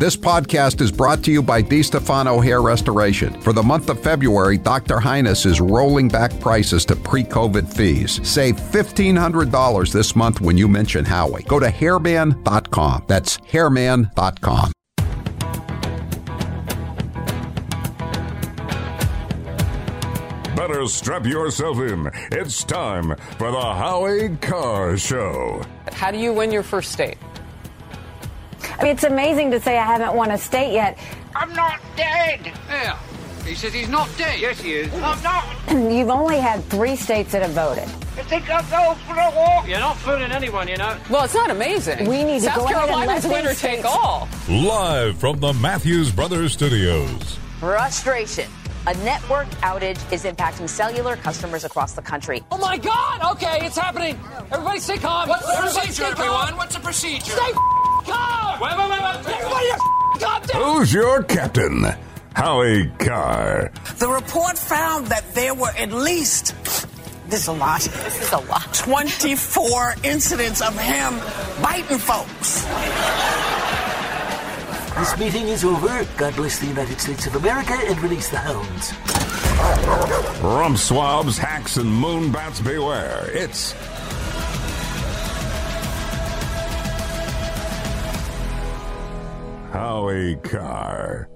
This podcast is brought to you by DeStefano Hair Restoration. For the month of February, Dr. Heinus is rolling back prices to pre-COVID fees. Save $1,500 this month when you mention Howie. Go to Hairman.com. That's Hairman.com. Better strap yourself in. It's time for the Howie Carr Show. How do you win your first state? I mean, it's amazing to say I haven't won a state yet. I'm not dead. Yeah. He says he's not dead. Yes, he is. I'm not. You've only had 3 states that have voted. I think I'll go for a walk. You're not fooling anyone, you know. Well, it's not amazing. We need South Carolina's winner take all. Live from the Matthews Brothers Studios. Frustration. A network outage is impacting cellular customers across the country. Oh, my God! Okay, it's happening. Everybody stay calm. What's the procedure, everyone? What's the procedure? Stay calm! Wait. Everybody calm down! Who's your captain? Howie Carr. The report found that there were at least... This is a lot. 24 incidents of him biting folks. This meeting is over. God bless the United States of America and release the hounds. Rump swabs, hacks, and moon bats beware. It's Howie Carr.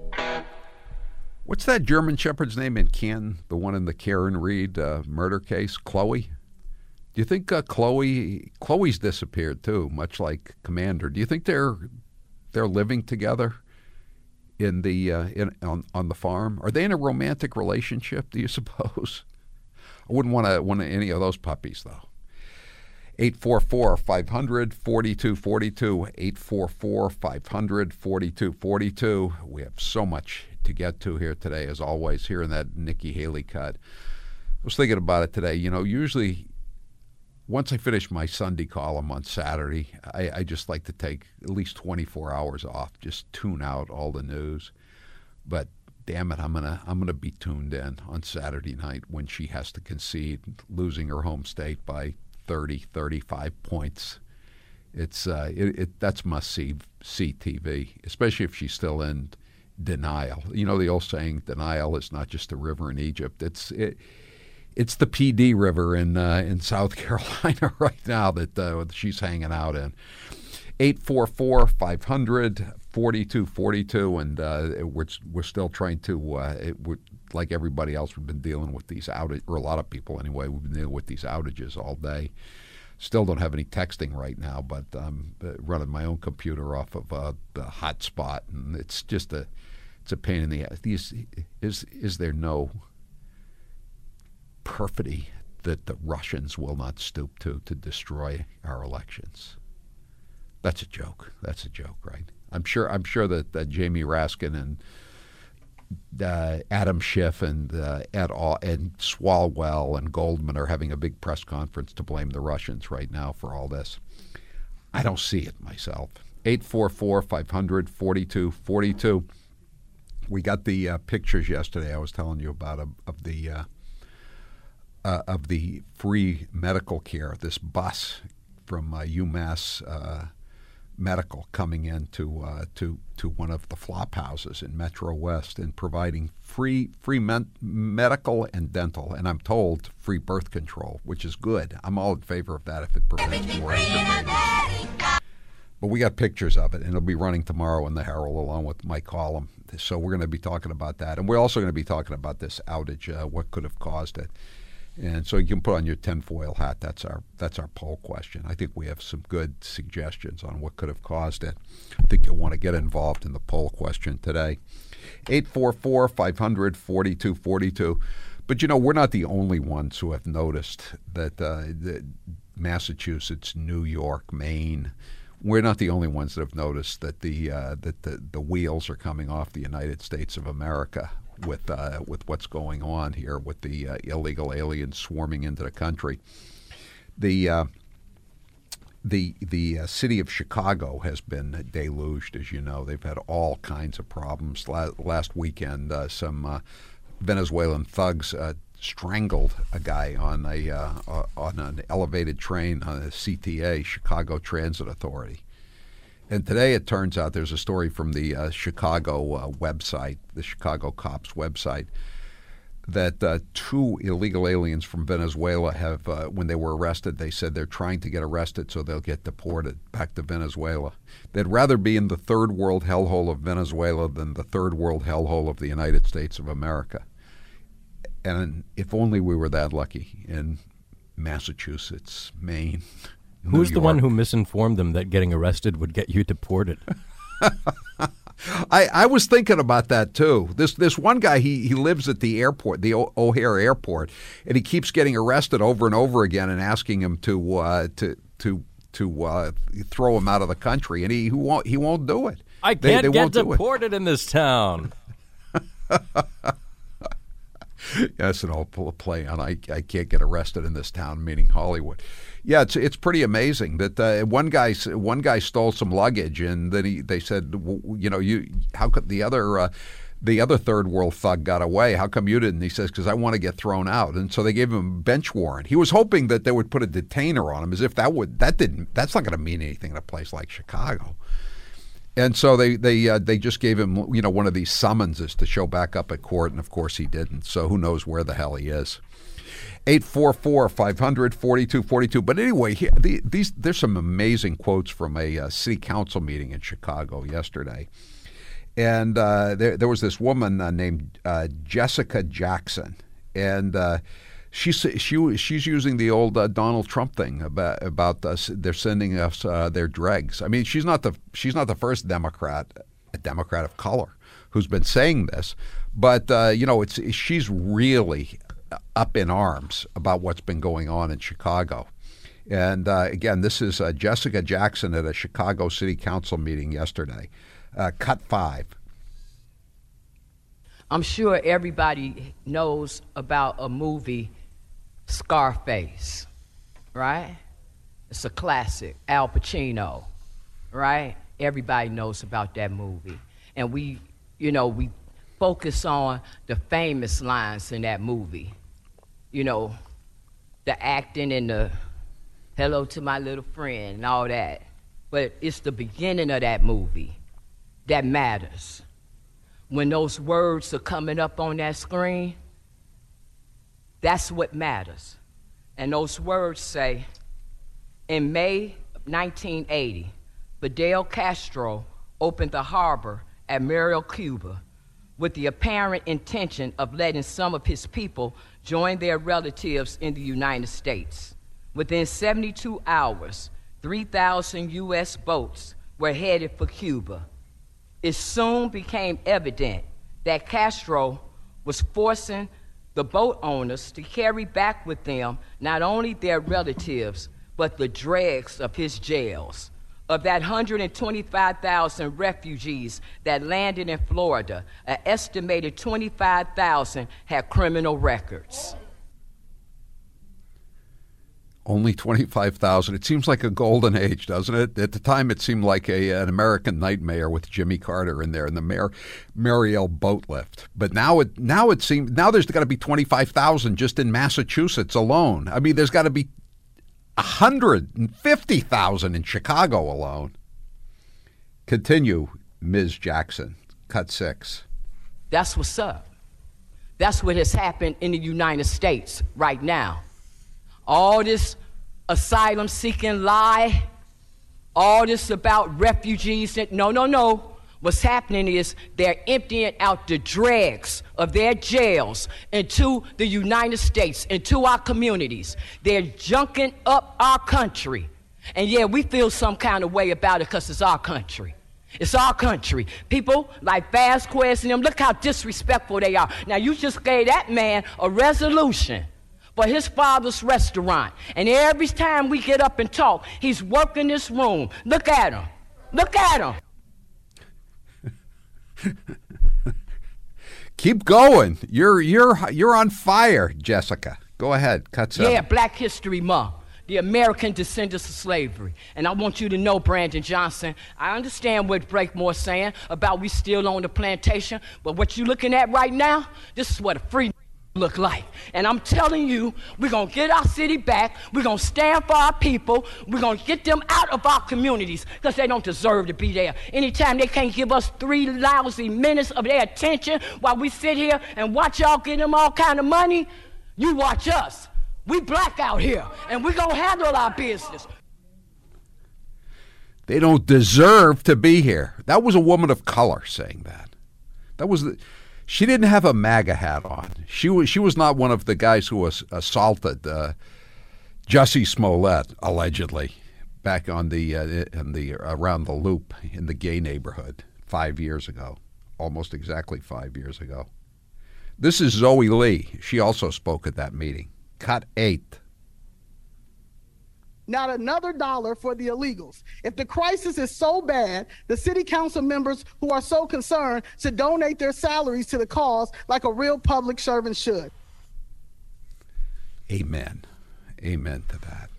What's that German shepherd's name in Cannes? The one in the Karen Reed murder case? Chloe? Do you think Chloe's disappeared too, much like Commander? Do you think they're living together in the on the farm? Are they in a romantic relationship, do you suppose? I wouldn't want any of those puppies, though. 844-500-4242, 844-500-4242. We have so much to get to here today, as always, here in that Nikki Haley cut. I was thinking about it today. You know, usually... Once I finish my Sunday column on Saturday, I just like to take at least 24 hours off, just tune out all the news. But damn it, I'm gonna be tuned in on Saturday night when she has to concede, losing her home state by 30, 35 points. It's that's must see TV, especially if she's still in denial. You know the old saying, denial is not just a river in Egypt. It's the PD River in South Carolina right now that she's hanging out in. 844-500-4242, and we're still trying to, like everybody else, we've been dealing with these outages, or a lot of people anyway, we've been dealing with these outages all day. Still don't have any texting right now, but I'm running my own computer off of the hotspot, and it's just a pain in the ass. Is there no... perfidy that the Russians will not stoop to destroy our elections. That's a joke. Right? I'm sure that Jamie Raskin and Adam Schiff and Ed Swalwell and Goldman are having a big press conference to blame the Russians right now for all this. I don't see it myself. 844-500-4242. We got the pictures yesterday I was telling you about of the free medical care, this bus from UMass Medical coming in to one of the flop houses in Metro West and providing free medical and dental, and I'm told free birth control, which is good. I'm all in favor of that if it prevents more. But we got pictures of it, and it'll be running tomorrow in the Herald along with my column. So we're going to be talking about that, and we're also going to be talking about this outage, what could have caused it. And so you can put on your tinfoil hat. That's our poll question. I think we have some good suggestions on what could have caused it. I think you'll want to get involved in the poll question today. 844-500-4242. But, you know, we're not the only ones who have noticed that Massachusetts, New York, Maine, we're not the only ones that have noticed that the wheels are coming off the United States of America with what's going on here with the illegal aliens swarming into the country. The city of Chicago has been deluged, as you know. They've had all kinds of problems. Last weekend, some Venezuelan thugs strangled a guy on an elevated train on the CTA, Chicago Transit Authority. And today it turns out there's a story from the Chicago website, the Chicago cops website, that two illegal aliens from Venezuela have, when they were arrested, they said they're trying to get arrested so they'll get deported back to Venezuela. They'd rather be in the third world hellhole of Venezuela than the third world hellhole of the United States of America. And if only we were that lucky in Massachusetts, Maine, Who's the one who misinformed them that getting arrested would get you deported? I was thinking about that, too. This one guy, he lives at the airport, the O'Hare Airport, and he keeps getting arrested over and over again and asking him to throw him out of the country, and he won't do it. I can't get deported in this town. That's an old play on I can't get arrested in this town, meaning Hollywood. Yeah, it's pretty amazing that one guy stole some luggage, and then they said, you know, how could the other third world thug got away? How come you didn't? He says, because I want to get thrown out, and so they gave him a bench warrant. He was hoping that they would put a detainer on him, as if that's not going to mean anything in a place like Chicago. And so they just gave him, you know, one of these summonses to show back up at court, and of course he didn't. So who knows where the hell he is. 844-500-4242. But anyway, there's some amazing quotes from a city council meeting in Chicago yesterday. And there was this woman named Jessica Jackson. And she's using the old Donald Trump thing about they're sending us their dregs. I mean, she's not the first Democrat, a Democrat of color, who's been saying this. But, you know, she's really up in arms about what's been going on in Chicago. And again, this is Jessica Jackson at a Chicago City Council meeting yesterday. Cut 5. I'm sure everybody knows about a movie, Scarface, right? It's a classic, Al Pacino, right? Everybody knows about that movie. And we focus on the famous lines in that movie. You know, the acting and the hello to my little friend and all that. But it's the beginning of that movie that matters. When those words are coming up on that screen, that's what matters. And those words say, in May 1980, Fidel Castro opened the harbor at Muriel, Cuba, with the apparent intention of letting some of his people join their relatives in the United States. Within 72 hours, 3,000 U.S. boats were headed for Cuba. It soon became evident that Castro was forcing the boat owners to carry back with them not only their relatives, but the dregs of his jails. Of that 125,000 refugees that landed in Florida, an estimated 25,000 had criminal records. Only 25,000. It seems like a golden age, doesn't it? At the time, it seemed like an American nightmare with Jimmy Carter in there and the Muriel boat lift. But now there's got to be 25,000 just in Massachusetts alone. I mean, there's got to be 150,000 in Chicago alone. Continue, Ms. Jackson. Cut 6. That's what's up. That's what has happened in the United States right now. All this asylum-seeking lie, all this about refugees. No. What's happening is they're emptying out the dregs of their jails into the United States, into our communities. They're junking up our country. And yeah, we feel some kind of way about it because it's our country. It's our country. People like Vasquez and them, look how disrespectful they are. Now, you just gave that man a resolution for his father's restaurant. And every time we get up and talk, he's working this room. Look at him. Look at him. Keep going. You're on fire, Jessica. Go ahead. Cut 7. Yeah, Black History Month, the American descendants of slavery. And I want you to know, Brandon Johnson, I understand what Brakemore's saying about we still on the plantation, but what you looking at right now, this is what a free look like. And I'm telling you, we're going to get our city back. We're going to stand for our people. We're going to get them out of our communities because they don't deserve to be there. Anytime they can't give us 3 lousy minutes of their attention while we sit here and watch y'all get them all kind of money, you watch us. We black out here, and we're going to handle our business. They don't deserve to be here. That was a woman of color saying that. That was the... She didn't have a MAGA hat on. She was not one of the guys who was assaulted Jussie Smollett, allegedly, back on the around the loop in the gay neighborhood 5 years ago, almost exactly 5 years ago. This is Zoe Lee. She also spoke at that meeting. Cut 8. Not another dollar for the illegals. If the crisis is so bad, the city council members who are so concerned should donate their salaries to the cause like a real public servant should. Amen. Amen to that.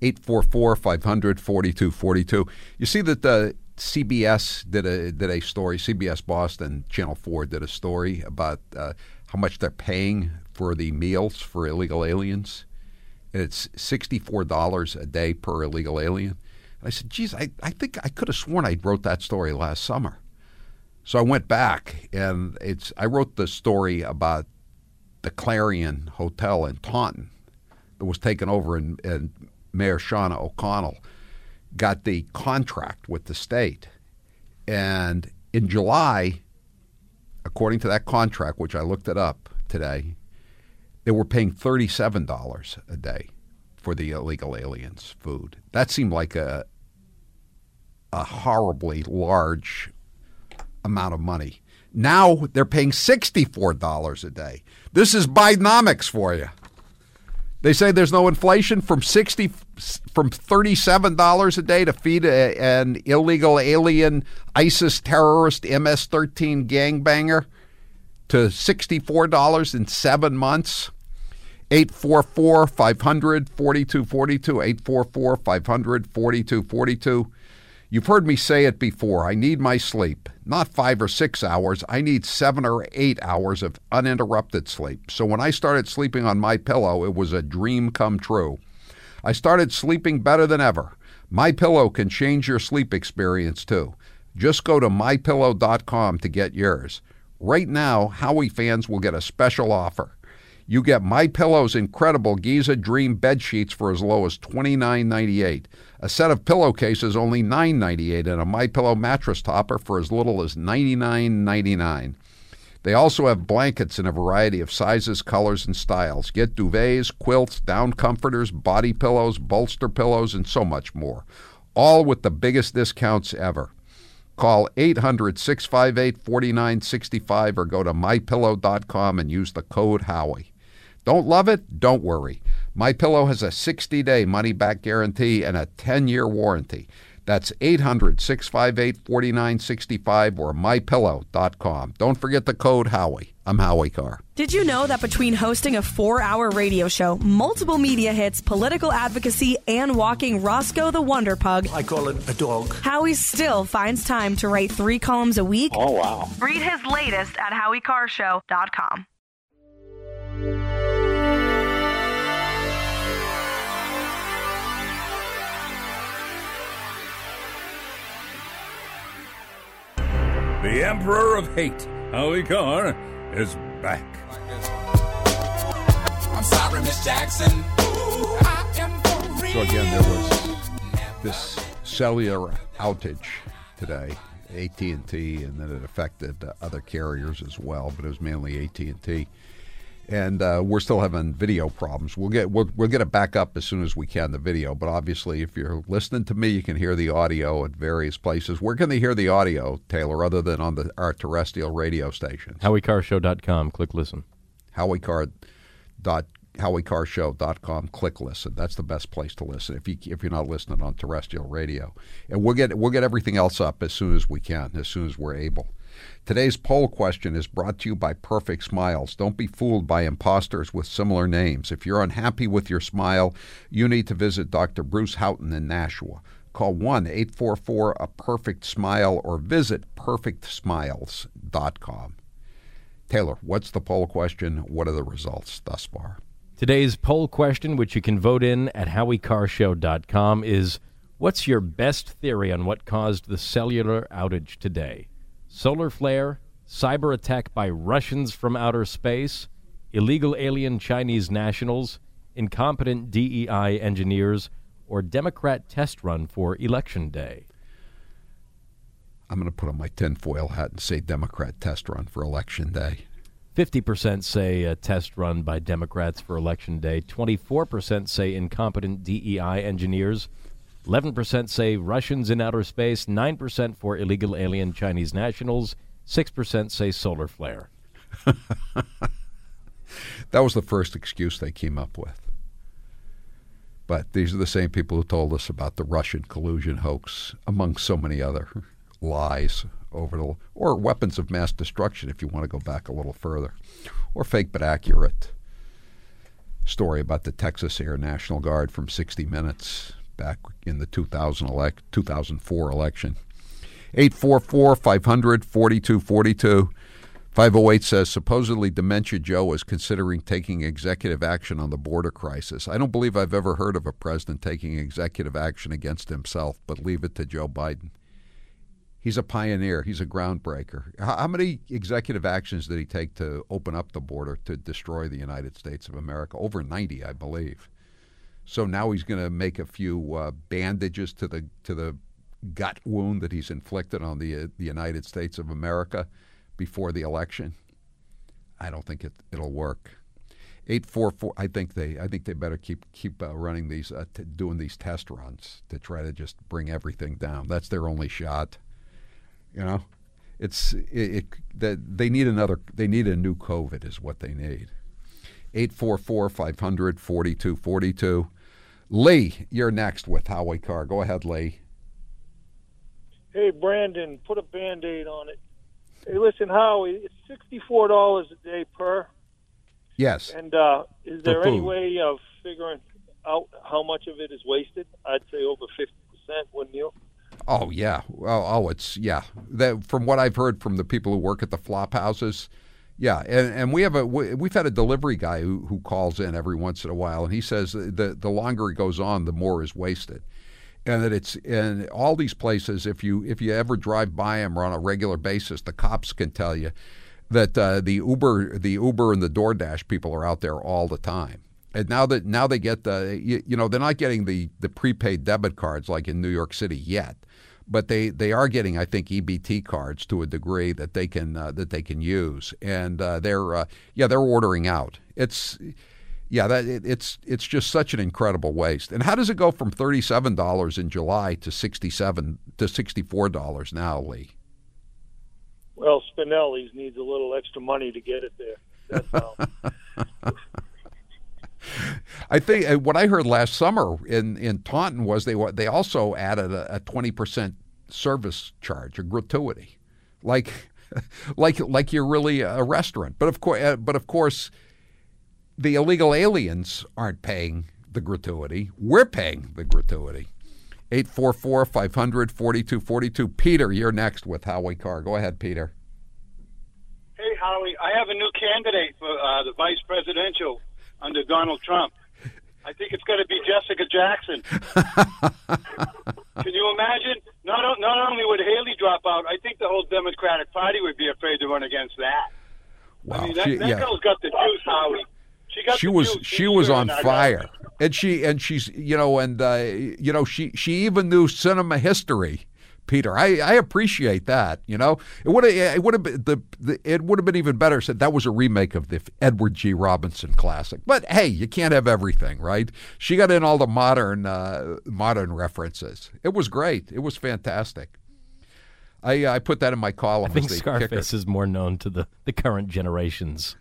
844-500-4242. You see that the CBS did a story, CBS Boston, Channel 4 did a story about how much they're paying for the meals for illegal aliens. And it's $64 a day per illegal alien. And I said, geez, I think I could have sworn I wrote that story last summer. So I went back, and I wrote the story about the Clarion Hotel in Taunton that was taken over, and Mayor Shauna O'Connell got the contract with the state. And in July, according to that contract, which I looked it up today, they were paying $37 a day for the illegal aliens' food. That seemed like a horribly large amount of money. Now they're paying $64 a day. This is Bidenomics for you. They say there's no inflation from $37 a day to feed an illegal alien ISIS terrorist MS-13 gangbanger to $64 in 7 months. 844-500-4242, 844-500-4242. You've heard me say it before. I need my sleep. Not 5 or 6 hours. I need 7 or 8 hours of uninterrupted sleep. So when I started sleeping on MyPillow, it was a dream come true. I started sleeping better than ever. MyPillow can change your sleep experience too. Just go to mypillow.com to get yours. Right now, Howie fans will get a special offer. You get MyPillow's incredible Giza Dream bed sheets for as low as $29.98. A set of pillowcases only $9.98, and a MyPillow mattress topper for as little as $99.99. They also have blankets in a variety of sizes, colors, and styles. Get duvets, quilts, down comforters, body pillows, bolster pillows, and so much more. All with the biggest discounts ever. Call 800-658-4965 or go to mypillow.com and use the code Howie. Don't love it? Don't worry. MyPillow has a 60-day money-back guarantee and a 10-year warranty. That's 800-658-4965 or mypillow.com. Don't forget the code Howie. I'm Howie Carr. Did you know that between hosting a 4-hour radio show, multiple media hits, political advocacy, and walking Roscoe the Wonder Pug, I call it a dog, Howie still finds time to write 3 columns a week? Oh, wow. Read his latest at HowieCarrShow.com. The Emperor of Hate, Howie Carr, is back. I'm sorry, Miss Jackson. Ooh, I am for real. So again, there was this cellular outage today, AT&T, and then it affected other carriers as well, but it was mainly AT&T. And we're still having video problems. We'll get it back up as soon as we can, the video. But obviously, if you're listening to me, you can hear the audio at various places. Where can they hear the audio, Taylor, other than on our terrestrial radio stations? HowieCarrShow.com. Click listen. HowieCarrShow.com. Click listen. That's the best place to listen if you're not listening on terrestrial radio. And we'll get everything else up as soon as we can, as soon as we're able. Today's poll question is brought to you by Perfect Smiles. Don't be fooled by imposters with similar names. If you're unhappy with your smile, you need to visit Dr. Bruce Houghton in Nashua. Call 1-844-A-PERFECT-SMILE or visit perfectsmiles.com. Taylor, what's the poll question? What are the results thus far? Today's poll question, which you can vote in at HowieCarrShow.com, is what's your best theory on what caused the cellular outage today? Solar flare, cyber attack by Russians from outer space, illegal alien Chinese nationals, incompetent DEI engineers, or Democrat test run for Election Day? I'm going to put on my tinfoil hat and say Democrat test run for Election Day. 50% say a test run by Democrats for Election Day. 24% say incompetent DEI engineers. 11% say Russians in outer space. 9% for illegal alien Chinese nationals. 6% say solar flare. That was the first excuse they came up with. But these are the same people who told us about the Russian collusion hoax, among so many other lies over the, or weapons of mass destruction, if you want to go back a little further, or fake but accurate story about the Texas Air National Guard from 60 Minutes back in the 2004 election. 844-500-4242. 508 says, supposedly Dementia Joe is considering taking executive action on the border crisis. I don't believe I've ever heard of a president taking executive action against himself, but leave it to Joe Biden. He's a pioneer. He's a groundbreaker. How many executive actions did he take to open up the border to destroy the United States of America? Over 90, I believe. So now he's going to make a few bandages to the gut wound that he's inflicted on the United States of America before the election. I don't think it'll work. 844. I think they better keep running these doing these test runs to try to just bring everything down. That's their only shot. You know, they need a new COVID is what they need. 844-500-4242. Lee, you're next with Howie Carr. Go ahead, Lee. Hey, Brandon, put a Band-Aid on it. Hey, listen, Howie, it's $64 a day per. Yes. And is there any way of figuring out how much of it is wasted? I'd say over 50%, wouldn't you? Oh, yeah. Oh, it's, yeah. That, from what I've heard from the people who work at the flop houses, yeah. And we've had a delivery guy who calls in every once in a while, and he says the longer it goes on, the more is wasted. And that it's in all these places, if you ever drive by them or on a regular basis, the cops can tell you that the Uber and the DoorDash people are out there all the time. And now they get they're not getting the prepaid debit cards like in New York City yet, but they are getting, I think, EBT cards to a degree that they can use, and they're ordering out. It's just such an incredible waste. And how does it go from $37 in July to $64 now, Lee? Well, Spinelli's needs a little extra money to get it there. That's how. I think what I heard last summer in Taunton was they also added a 20% service charge, a gratuity, like you're really a restaurant. But of course. The illegal aliens aren't paying the gratuity. We're paying the gratuity. 844-500-4242. Peter, you're next with Howie Carr. Go ahead, Peter. Hey, Howie. I have a new candidate for the vice presidential under Donald Trump. I think it's going to be Jessica Jackson. Can you imagine? Not only would Haley drop out, I think the whole Democratic Party would be afraid to run against that. Wow. I mean, that girl's got the juice, Howie. She was on fire, and she even knew cinema history, Peter. I appreciate that. You know, it would have been even better said that was a remake of the Edward G. Robinson classic. But hey, you can't have everything, right? She got in all the modern references. It was great. It was fantastic. I put that in my column. I think Scarface is more known to the current generations.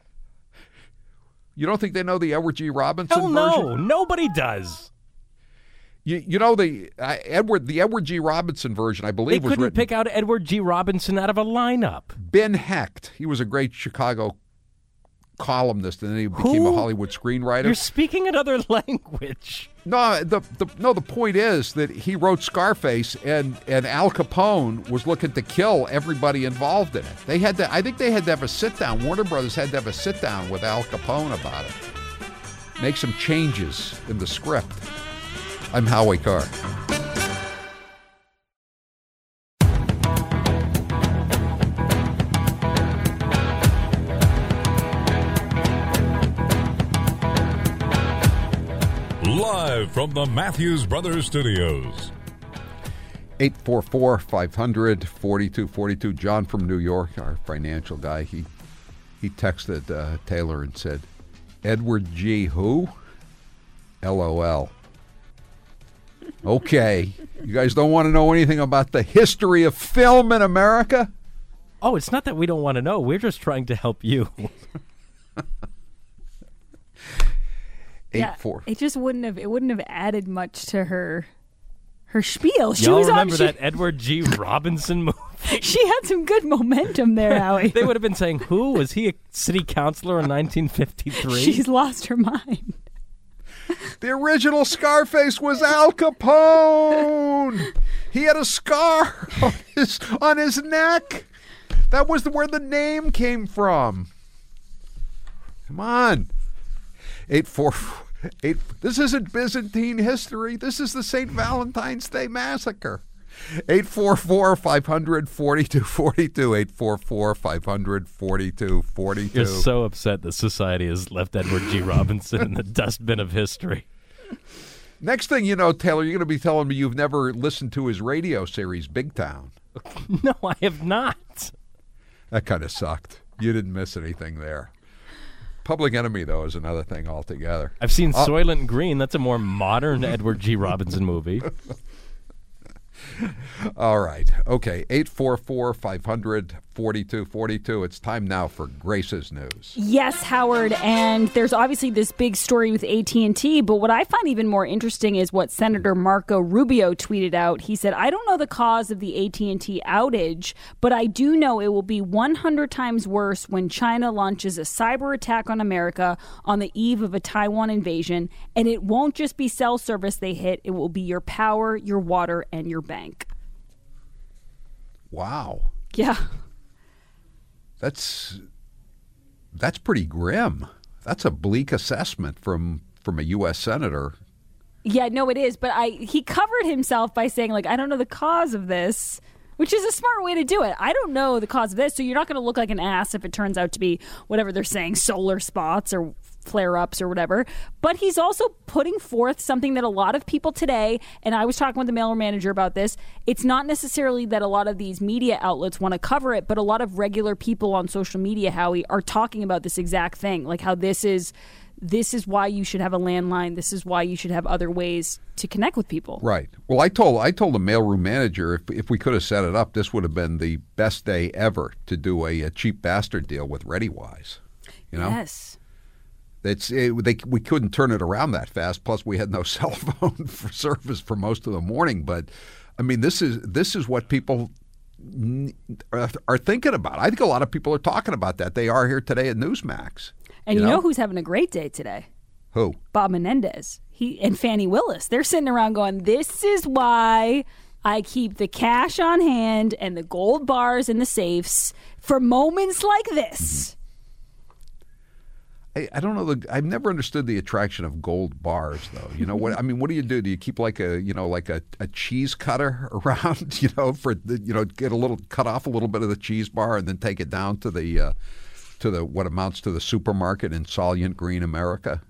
You don't think they know the Edward G. Robinson version? Hell no, nobody does. You know the Edward G. Robinson version, I believe, was written. They couldn't pick out Edward G. Robinson out of a lineup. Ben Hecht, he was a great Chicago columnist, and then he became a Hollywood screenwriter. You're speaking another language. No, the point is that he wrote Scarface, and Al Capone was looking to kill everybody involved in it. They had to, I think they had to have a sit-down. Warner Brothers had to have a sit-down with Al Capone about it. Make some changes in the script. I'm Howie Carr. From the Matthews Brothers Studios. 844-500-4242. John from New York, our financial guy, he texted Taylor and said, Edward G. who? LOL. Okay. You guys don't want to know anything about the history of film in America? Oh, it's not that we don't want to know. We're just trying to help you. 8-4. It just wouldn't have. It wouldn't have added much to her spiel. She was remember that Edward G. Robinson movie? She had some good momentum there, Howie. They would have been saying, "Who was he? A city councilor in 1953?" She's lost her mind. The original Scarface was Al Capone. He had a scar on his neck. That was where the name came from. Come on. 848. This isn't Byzantine history. This is the St. Valentine's Day Massacre. 844-500-4242. 844-500-4242. You're so upset that society has left Edward G. Robinson in the dustbin of history. Next thing you know, Taylor, you're going to be telling me you've never listened to his radio series, Big Town. No, I have not. That kind of sucked. You didn't miss anything there. Public Enemy, though, is another thing altogether. I've seen Soylent Green. That's a more modern Edward G. Robinson movie. All right. Okay. 844-500-4242. It's time now for Grace's News. Yes, Howard. And there's obviously this big story with AT&T. But what I find even more interesting is what Senator Marco Rubio tweeted out. He said, I don't know the cause of the AT&T outage, but I do know it will be 100 times worse when China launches a cyber attack on America on the eve of a Taiwan invasion. And it won't just be cell service they hit. It will be your power, your water, and your bank. Wow. Yeah. That's pretty grim. That's a bleak assessment from a U.S. senator. Yeah, no, it is. But he covered himself by saying, like, I don't know the cause of this, which is a smart way to do it. I don't know the cause of this, so you're not going to look like an ass if it turns out to be whatever they're saying, solar spots or flare-ups or whatever. But he's also putting forth something that a lot of people today, and I was talking with the mailer manager about this, it's not necessarily that a lot of these media outlets want to cover it, but a lot of regular people on social media, Howie, are talking about this exact thing, like how this is why you should have a landline. This is why you should have other ways to connect with people. Right. Well, I told the mailroom manager if we could have set it up, this would have been the best day ever to do a cheap bastard deal with ReadyWise. You know? Yes. We couldn't turn it around that fast. Plus, we had no cell phone for service for most of the morning. But, I mean, this is what people are thinking about. I think a lot of people are talking about that. They are here today at Newsmax. And you know who's having a great day today? Who? Bob Menendez. He and Fannie Willis. They're sitting around going, this is why I keep the cash on hand and the gold bars in the safes for moments like this. Mm-hmm. I don't know. I've never understood the attraction of gold bars, though. You know what I mean? What do you do? Do you keep like a cheese cutter around? Get cut off a little bit of the cheese bar and then take it down to the what amounts to the supermarket in Soylent Green, America.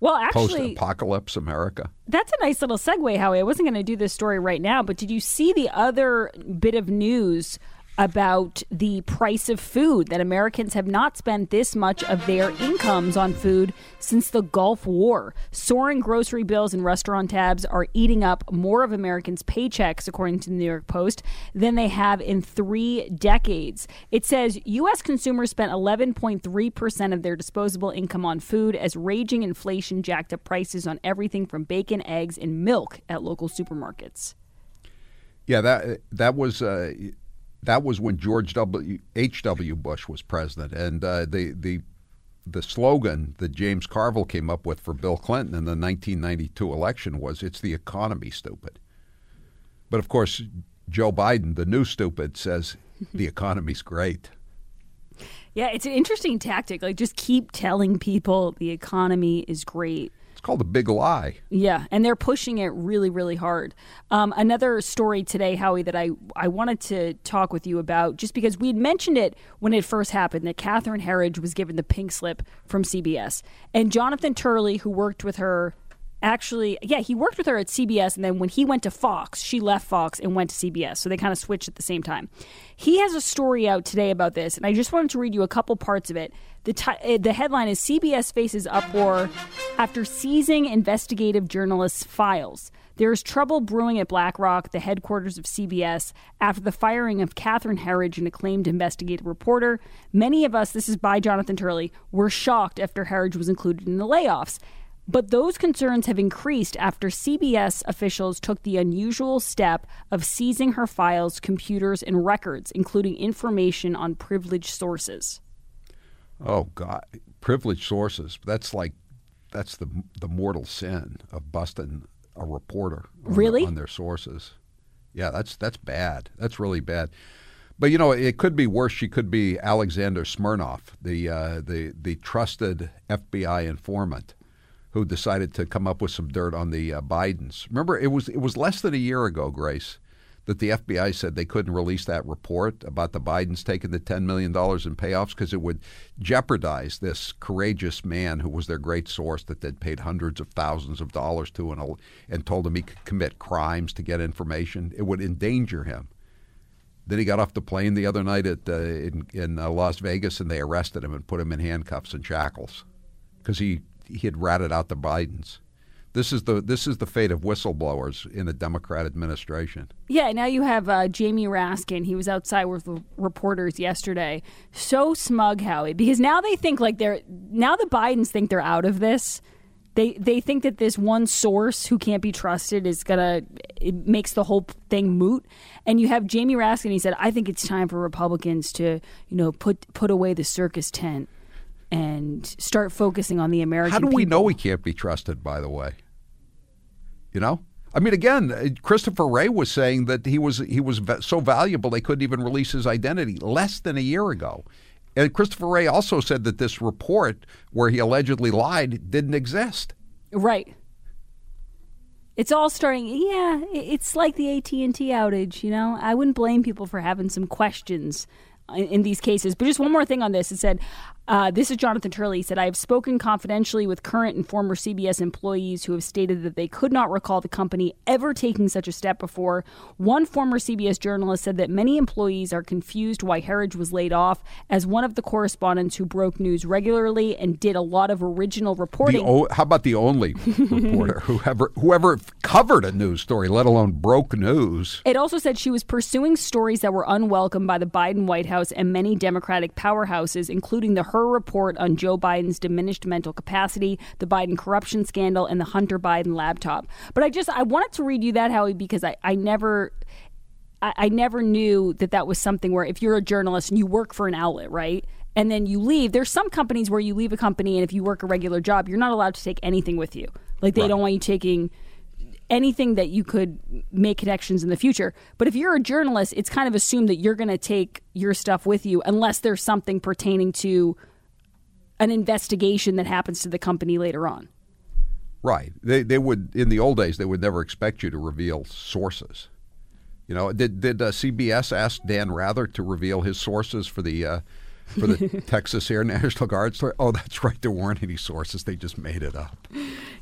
Well, actually, post-apocalypse America. That's a nice little segue, Howie. I wasn't going to do this story right now, but did you see the other bit of news about the price of food, that Americans have not spent this much of their incomes on food since the Gulf War? Soaring grocery bills and restaurant tabs are eating up more of Americans' paychecks, according to the New York Post, than they have in 3 decades. It says U.S. consumers spent 11.3% of their disposable income on food as raging inflation jacked up prices on everything from bacon, eggs, and milk at local supermarkets. Yeah, that was... That was when George H.W. Bush was president, and the the slogan that James Carville came up with for Bill Clinton in the 1992 election was, "It's the economy, stupid." But of course, Joe Biden, the new stupid, says the economy's great. Yeah, it's an interesting tactic. Like, just keep telling people the economy is great. It's called a big lie. Yeah, and they're pushing it really, really hard. Another story today, Howie, that I wanted to talk with you about, just because we had mentioned it when it first happened, that Catherine Herridge was given the pink slip from CBS. And Jonathan Turley, who worked with her, actually, yeah, he worked with her at CBS, and then when he went to Fox, she left Fox and went to CBS. So they kind of switched at the same time. He has a story out today about this, and I just wanted to read you a couple parts of it. The headline is, CBS faces uproar after seizing investigative journalists' files. There's trouble brewing at BlackRock, the headquarters of CBS, after the firing of Catherine Herridge, an acclaimed investigative reporter. Many of us, this is by Jonathan Turley, were shocked after Herridge was included in the layoffs. But those concerns have increased after CBS officials took the unusual step of seizing her files, computers, and records, including information on privileged sources. Oh, God. Privileged sources. That's like, that's the mortal sin of busting a reporter on, really? On their sources. Yeah, that's bad. That's really bad. But, you know, it could be worse. She could be Alexander Smirnov, the trusted FBI informant who decided to come up with some dirt on the Bidens. Remember, it was less than a year ago, Grace, that the FBI said they couldn't release that report about the Bidens taking the $10 million in payoffs because it would jeopardize this courageous man who was their great source that they'd paid hundreds of thousands of dollars to and told him he could commit crimes to get information. It would endanger him. Then he got off the plane the other night in Las Vegas, and they arrested him and put him in handcuffs and shackles because he had ratted out the Bidens. This is the fate of whistleblowers in a Democrat administration. Yeah, now you have Jamie Raskin. He was outside with reporters yesterday. So smug, Howie, because now they think like the Bidens think they're out of this. They think that this one source who can't be trusted makes the whole thing moot. And you have Jamie Raskin. He said, "I think it's time for Republicans to, you know, put away the circus tent and start focusing on the American people." How do we know he can't be trusted, by the way? You know? I mean, again, Christopher Wray was saying that he was so valuable they couldn't even release his identity less than a year ago. And Christopher Wray also said that this report where he allegedly lied didn't exist. Right. It's all starting, yeah, it's like the AT&T outage, you know? I wouldn't blame people for having some questions in these cases. But just one more thing on this. It said, this is Jonathan Turley. He said, "I have spoken confidentially with current and former CBS employees who have stated that they could not recall the company ever taking such a step before. One former CBS journalist said that many employees are confused why Herridge was laid off, as one of the correspondents who broke news regularly and did a lot of original reporting." How about the only reporter whoever covered a news story, let alone broke news? It also said she was pursuing stories that were unwelcome by the Biden White House and many Democratic powerhouses, including her report on Joe Biden's diminished mental capacity, the Biden corruption scandal, and the Hunter Biden laptop. But I wanted to read you that, Howie, because I never knew that was something where if you're a journalist and you work for an outlet, right, and then you leave, there's some companies where you leave a company and if you work a regular job, you're not allowed to take anything with you. Like, they don't want you taking anything that you could make connections in the future. But if you're a journalist, it's kind of assumed that you're going to take your stuff with you unless there's something pertaining to an investigation that happens to the company later on. Right. They would, in the old days, they would never expect you to reveal sources. You know, did CBS ask Dan Rather to reveal his sources for the Texas Air National Guard story? Oh, that's right. There weren't any sources. They just made it up.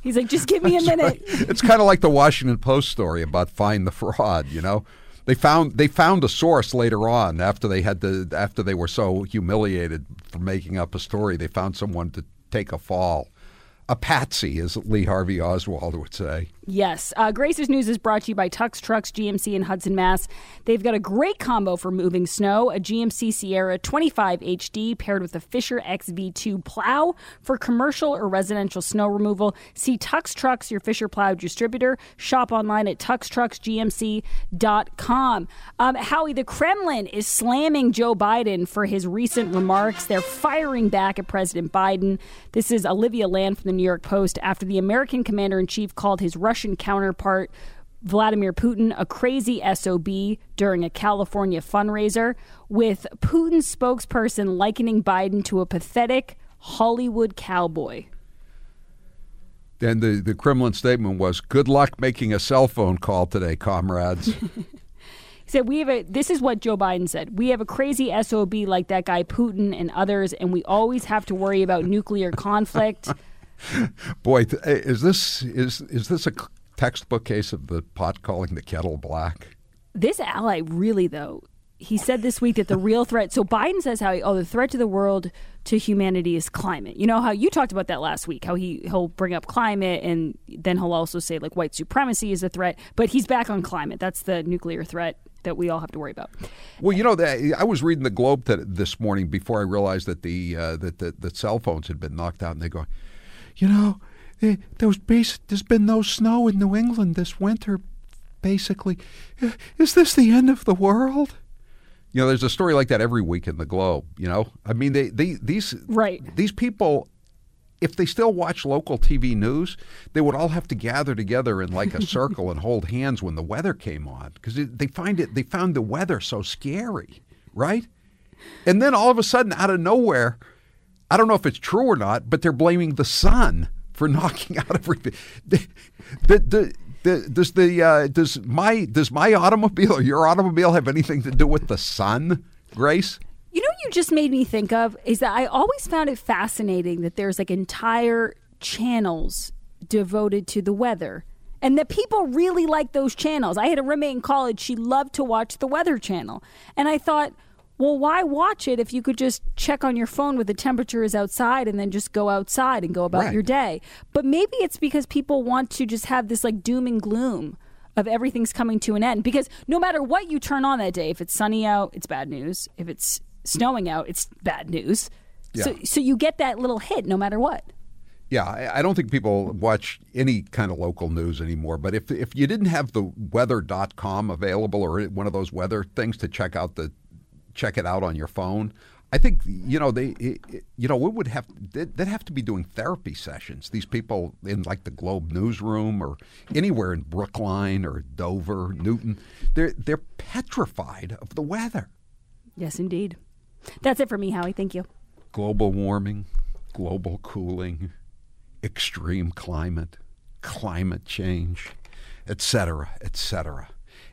He's like, just give me a minute. Right. It's kind of like the Washington Post story about find the fraud, you know? They found a source later on after they were so humiliated for making up a story. They found someone to take a fall. A patsy, as Lee Harvey Oswald would say. Yes. Grace's News is brought to you by Tux Trucks, GMC in Hudson, Mass. They've got a great combo for moving snow, a GMC Sierra 25 HD paired with a Fisher XV2 plow for commercial or residential snow removal. See Tux Trucks, your Fisher plow distributor. Shop online at tuxtrucksgmc.com. Howie, the Kremlin is slamming Joe Biden for his recent remarks. They're firing back at President Biden. This is Olivia Land from the New York Post. After the American commander-in-chief called his Russian counterpart Vladimir Putin a crazy SOB during a California fundraiser, with Putin's spokesperson likening Biden to a pathetic Hollywood cowboy. Then the Kremlin statement was, "Good luck making a cell phone call today, comrades." He said, this is what Joe Biden said, "We have a crazy SOB like that guy Putin and others, and we always have to worry about nuclear conflict." Boy, is this a textbook case of the pot calling the kettle black? This ally really, though, he said this week that the real threat. So Biden says the threat to the world, to humanity, is climate. You know how you talked about that last week, how he'll bring up climate, and then he'll also say like white supremacy is a threat. But he's back on climate. That's the nuclear threat that we all have to worry about. Well, you know, I was reading the Globe this morning before I realized that the cell phones had been knocked out, and they go, "You know, there's been no snow in New England this winter, basically. Is this the end of the world?" You know, there's a story like that every week in the Globe, you know? I mean, these people, if they still watch local TV news, they would all have to gather together in like a circle and hold hands when the weather came on, because they found the weather so scary, right? And then all of a sudden, out of nowhere, I don't know if it's true or not, but they're blaming the sun for knocking out everything. Does my automobile or your automobile have anything to do with the sun, Grace? You know what you just made me think of is that I always found it fascinating that there's like entire channels devoted to the weather, and that people really like those channels. I had a roommate in college. She loved to watch the Weather Channel, and I thought, well, why watch it if you could just check on your phone what the temperature is outside and then just go outside and go about your day? But maybe it's because people want to just have this like doom and gloom of everything's coming to an end. Because no matter what you turn on that day, if it's sunny out, it's bad news. If it's snowing out, it's bad news. Yeah. So you get that little hit no matter what. Yeah, I don't think people watch any kind of local news anymore. But if you didn't have the weather.com available or one of those weather things to check it out on your phone, I think, you know, they'd have to be doing therapy sessions, these people in like the Globe newsroom or anywhere in Brookline or Dover, Newton. They're petrified of the weather. Yes, indeed. That's it for me, Howie. Thank you. Global warming, global cooling, extreme climate, climate change, et cetera, et cetera.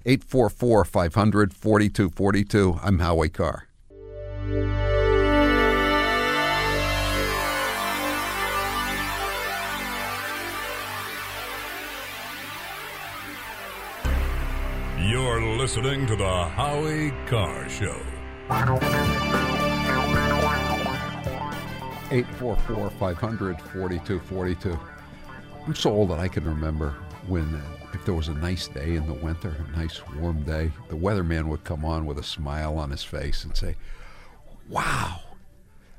844-500-4242. I'm Howie Carr. You're listening to the Howie Carr Show. 844-500-4242. I'm so old that I can remember when... If there was a nice day in the winter, a nice warm day, the weatherman would come on with a smile on his face and say, "Wow,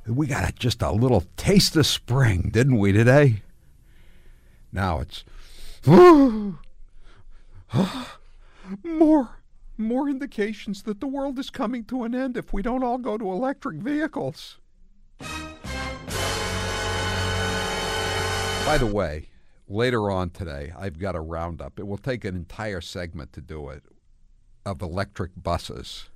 we got just a little taste of spring, didn't we, today?" Now it's, more indications that the world is coming to an end if we don't all go to electric vehicles. By the way, later on today, I've got a roundup. It will take an entire segment to do it, of electric buses.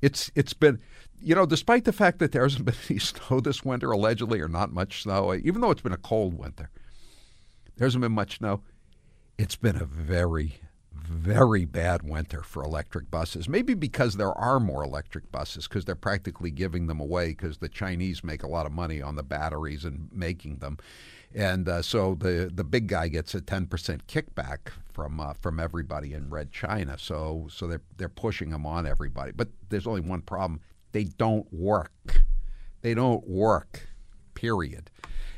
It's been, you know, despite the fact that there hasn't been any snow this winter, allegedly, or not much snow, even though it's been a cold winter, there hasn't been much snow. It's been a very, very bad winter for electric buses. Maybe because there are more electric buses, because they're practically giving them away because the Chinese make a lot of money on the batteries and making them. And so the big guy gets a 10% kickback from everybody in Red China. So they're pushing them on everybody. But there's only one problem. They don't work. They don't work, period.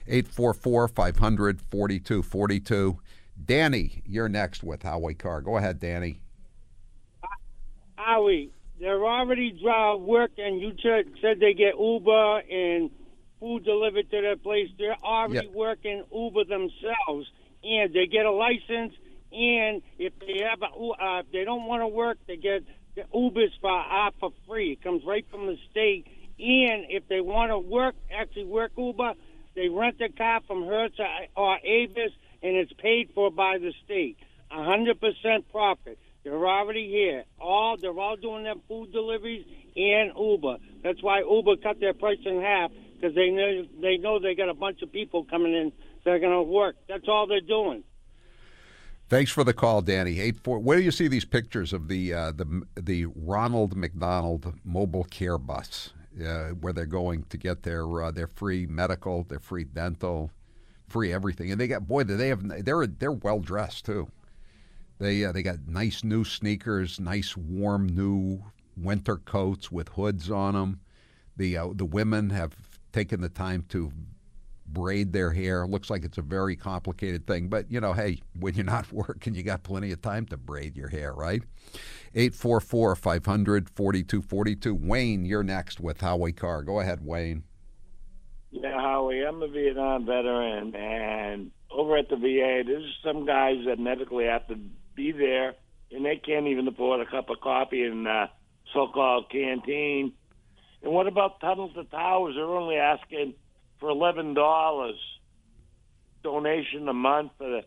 844-500-4242. Danny, you're next with Howie Carr. Go ahead, Danny. Howie, they're already dry work, and you said they get Uber and food delivered to their place. They're already working Uber themselves, and they get a license. And if they have a, if they don't want to work, they get the Ubers for free. It comes right from the state. And if they want to work, actually work Uber, they rent a car from Hertz or Avis, and it's paid for by the state. 100% profit. They're already here. They're all doing their food deliveries and Uber. That's why Uber cut their price in half, because they know they got a bunch of people coming in that are going to work. That's all they're doing. Thanks for the call, Danny. Where do you see these pictures of the Ronald McDonald mobile care bus, where they're going to get their free medical, their free dental, free everything? And they got they're well dressed too. They got nice new sneakers, nice warm new winter coats with hoods on them. The women have taken the time to braid their hair. Looks like it's a very complicated thing, but you know, hey, when you're not working, you got plenty of time to braid your hair, right? 844-500-4242. Wayne, you're next with Howie Carr. Go ahead, Wayne. Yeah, Howie, I'm a Vietnam veteran, and over at the VA, there's some guys that medically have to be there, and they can't even afford a cup of coffee in the so-called canteen. And what about Tunnel to Towers? They're only asking for $11 donation a month, and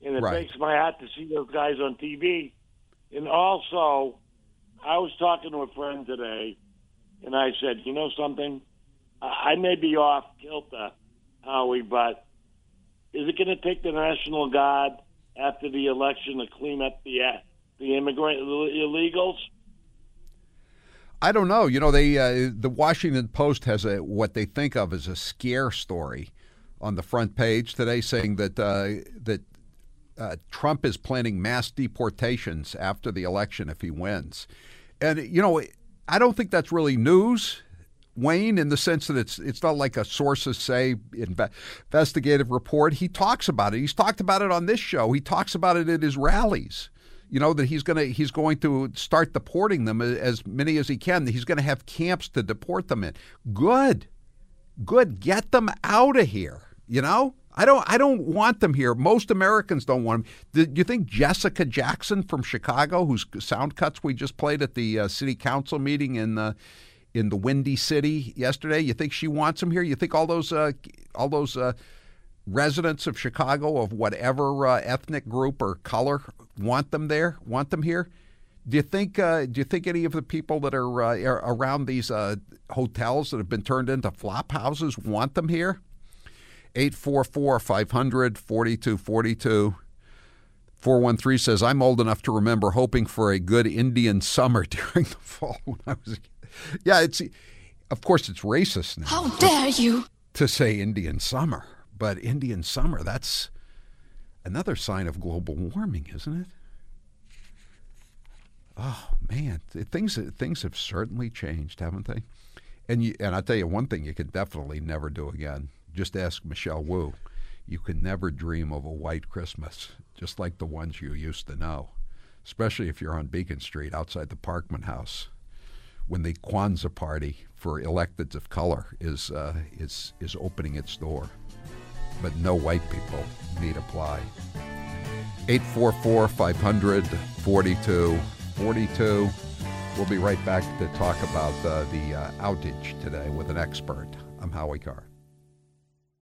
it breaks my heart to see those guys on TV. And also, I was talking to a friend today, and I said, you know something? I may be off kilter, Howie, but is it going to take the National Guard after the election to clean up the immigrant illegals? I don't know. You know, the Washington Post has what they think of as a scare story on the front page today, saying that Trump is planning mass deportations after the election if he wins. And, you know, I don't think that's really news, Wayne, in the sense that it's not like a sources say investigative report. He talks about it. He's talked about it on this show. He talks about it at his rallies. You know, that he's going to start deporting them, as many as he can. He's going to have camps to deport them in. Good. Get them out of here. You know, I don't want them here. Most Americans don't want them. Do you think Jessica Jackson from Chicago, whose sound cuts we just played at the city council meeting in the Windy City yesterday, you think she wants them here? You think all those residents of Chicago of whatever ethnic group or color want them there, want them here? Do you think any of the people that are around these hotels that have been turned into flop houses want them here? 844-500-4242. 413 says, I'm old enough to remember hoping for a good Indian summer during the fall when I was a kid. Yeah, of course it's racist now. How dare you! To say Indian summer. But Indian summer, that's another sign of global warming, isn't it? Oh, man. Things have certainly changed, haven't they? And I'll tell you one thing you can definitely never do again. Just ask Michelle Wu. You can never dream of a white Christmas, just like the ones you used to know, especially if you're on Beacon Street outside the Parkman House, when the Kwanzaa party for electeds of color is opening its door. But no white people need apply. 844-500-4242. We'll be right back to talk about the outage today with an expert. I'm Howie Carr.